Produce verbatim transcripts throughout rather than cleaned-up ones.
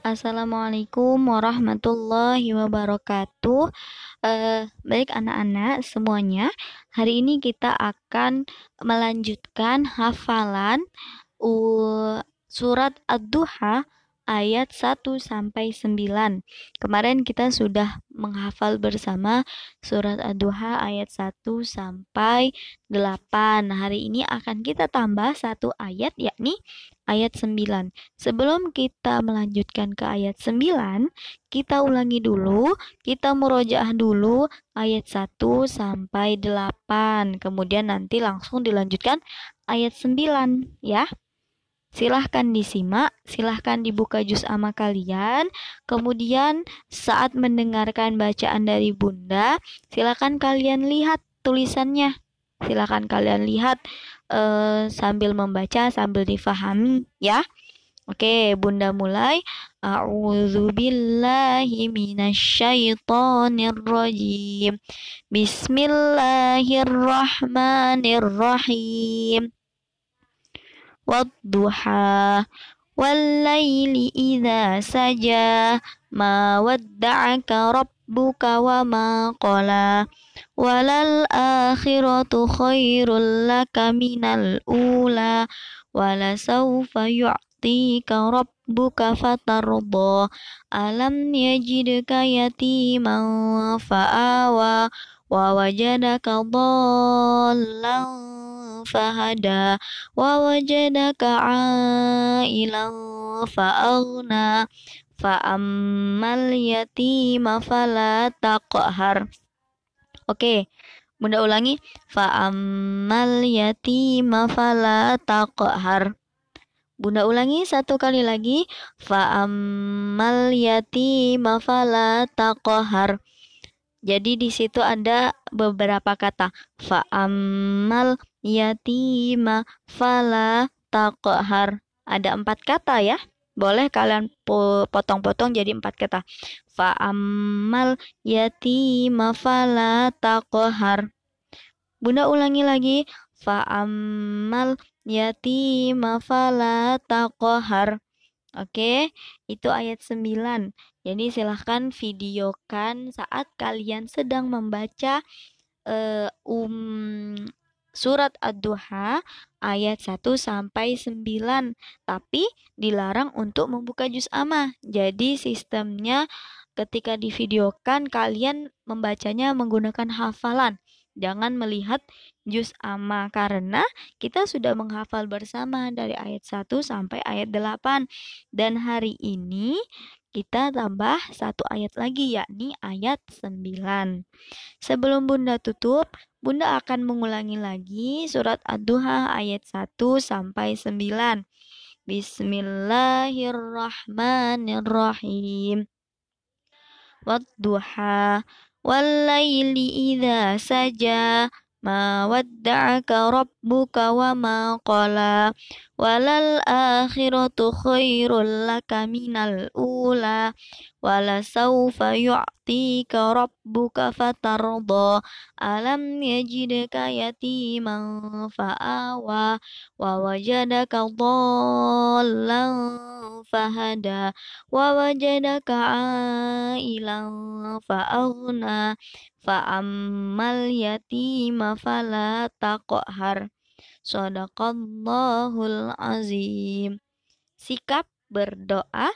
Assalamualaikum warahmatullahi wabarakatuh. eh, Baik anak-anak semuanya, hari ini kita akan melanjutkan hafalan uh, Surat Ad-Duha ayat satu sampai sembilan. Kemarin kita sudah menghafal bersama Surat Ad-Duha ayat satu sampai delapan. Hari ini akan kita tambah satu ayat, yakni ayat sembilan. Sebelum kita melanjutkan ke ayat sembilan, kita ulangi dulu, kita murojaah dulu ayat satu sampai delapan. Kemudian nanti langsung dilanjutkan ayat sembilan ya. Silahkan disimak, silahkan dibuka juz amma kalian. Kemudian saat mendengarkan bacaan dari Bunda, silahkan kalian lihat tulisannya. Silahkan kalian lihat uh, sambil membaca, sambil difahami ya. Oke, Bunda mulai. Auzubillahi minasyaitonirrajim. Bismillahirrahmanirrahim. Wadduha walaili idza saja, ma wadda'aka rabbuka wa maqala. Walal akhiratu khairun laka minal ula. Walasawfa yu'ti ka rabbuka fatarda. Alam yajidka yatiiman fa'awah. Wawajadaka dallan fahada. Wawajadaka a'ilan fa'agna. Fa'amal yatim mafala ta'kohar. Oke, Bunda ulangi. Fa'amal yatim mafala ta'kohar. Bunda ulangi satu kali lagi. Fa'amal yatim mafala ta'kohar. Jadi di situ ada beberapa kata. Fa'amal yatima fala taqhar. Ada empat kata ya. Boleh kalian potong-potong jadi empat kata. Fa'amal yatima fala taqhar. Bunda ulangi lagi. Fa'amal yatima fala taqhar. Oke, itu ayat sembilan. Jadi silahkan videokan saat kalian sedang membaca uh, um, Surat Ad-Duha ayat satu sampai sembilan. Tapi dilarang untuk membuka juz amma. Jadi sistemnya ketika divideokan kalian membacanya menggunakan hafalan. Jangan melihat juz amma karena kita sudah menghafal bersama dari ayat satu sampai ayat delapan. Dan hari ini kita tambah satu ayat lagi, yakni ayat sembilan. Sebelum Bunda tutup, Bunda akan mengulangi lagi Surat Ad-Duha ayat satu sampai sembilan. Bismillahirrahmanirrahim. Wadduha walaili idza saja, ma wadda'aka rabbuka wa maqala. Walal akhiratu khairun laka minal ula. Walasawfa yu'ti ka rabbuka fatarda. Alam yajidka yatiiman fa'awah. Wawajadaka dallan fahada. Wawajadaka a'ilan fa'agna. Fa'amal yatim mafala ta'kohar. Sadaqallahul azim. Sikap berdoa,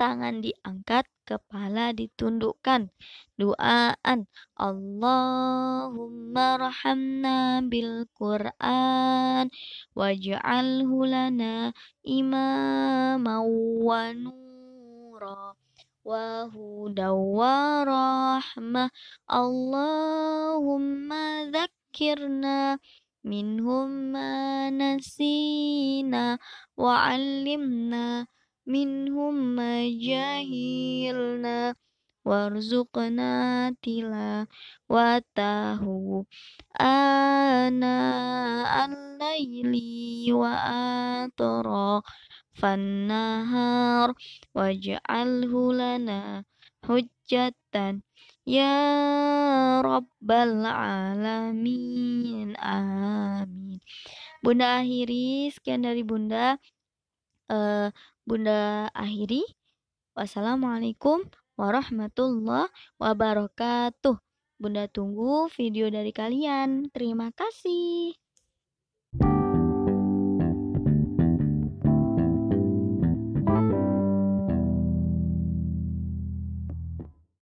tangan diangkat, kepala ditundukkan. Doaan. Allahumma rahmna Bil-Quran. Waj'alhu lana Imama Wanura Wahuda warahma. Allahumma Dzakkirna Minhumma nasina, wa 'allimna minhum majhilna, warzuqna tilla watahu ana an-nayi wa atra fan-nahar. Waj'alhu lana hujatan Ya Rabbal Alamin. Amin. Bunda akhiri, sekian dari Bunda. Uh, Bunda akhiri Wassalamualaikum warahmatullahi wabarakatuh. Bunda tunggu video dari kalian. Terima kasih.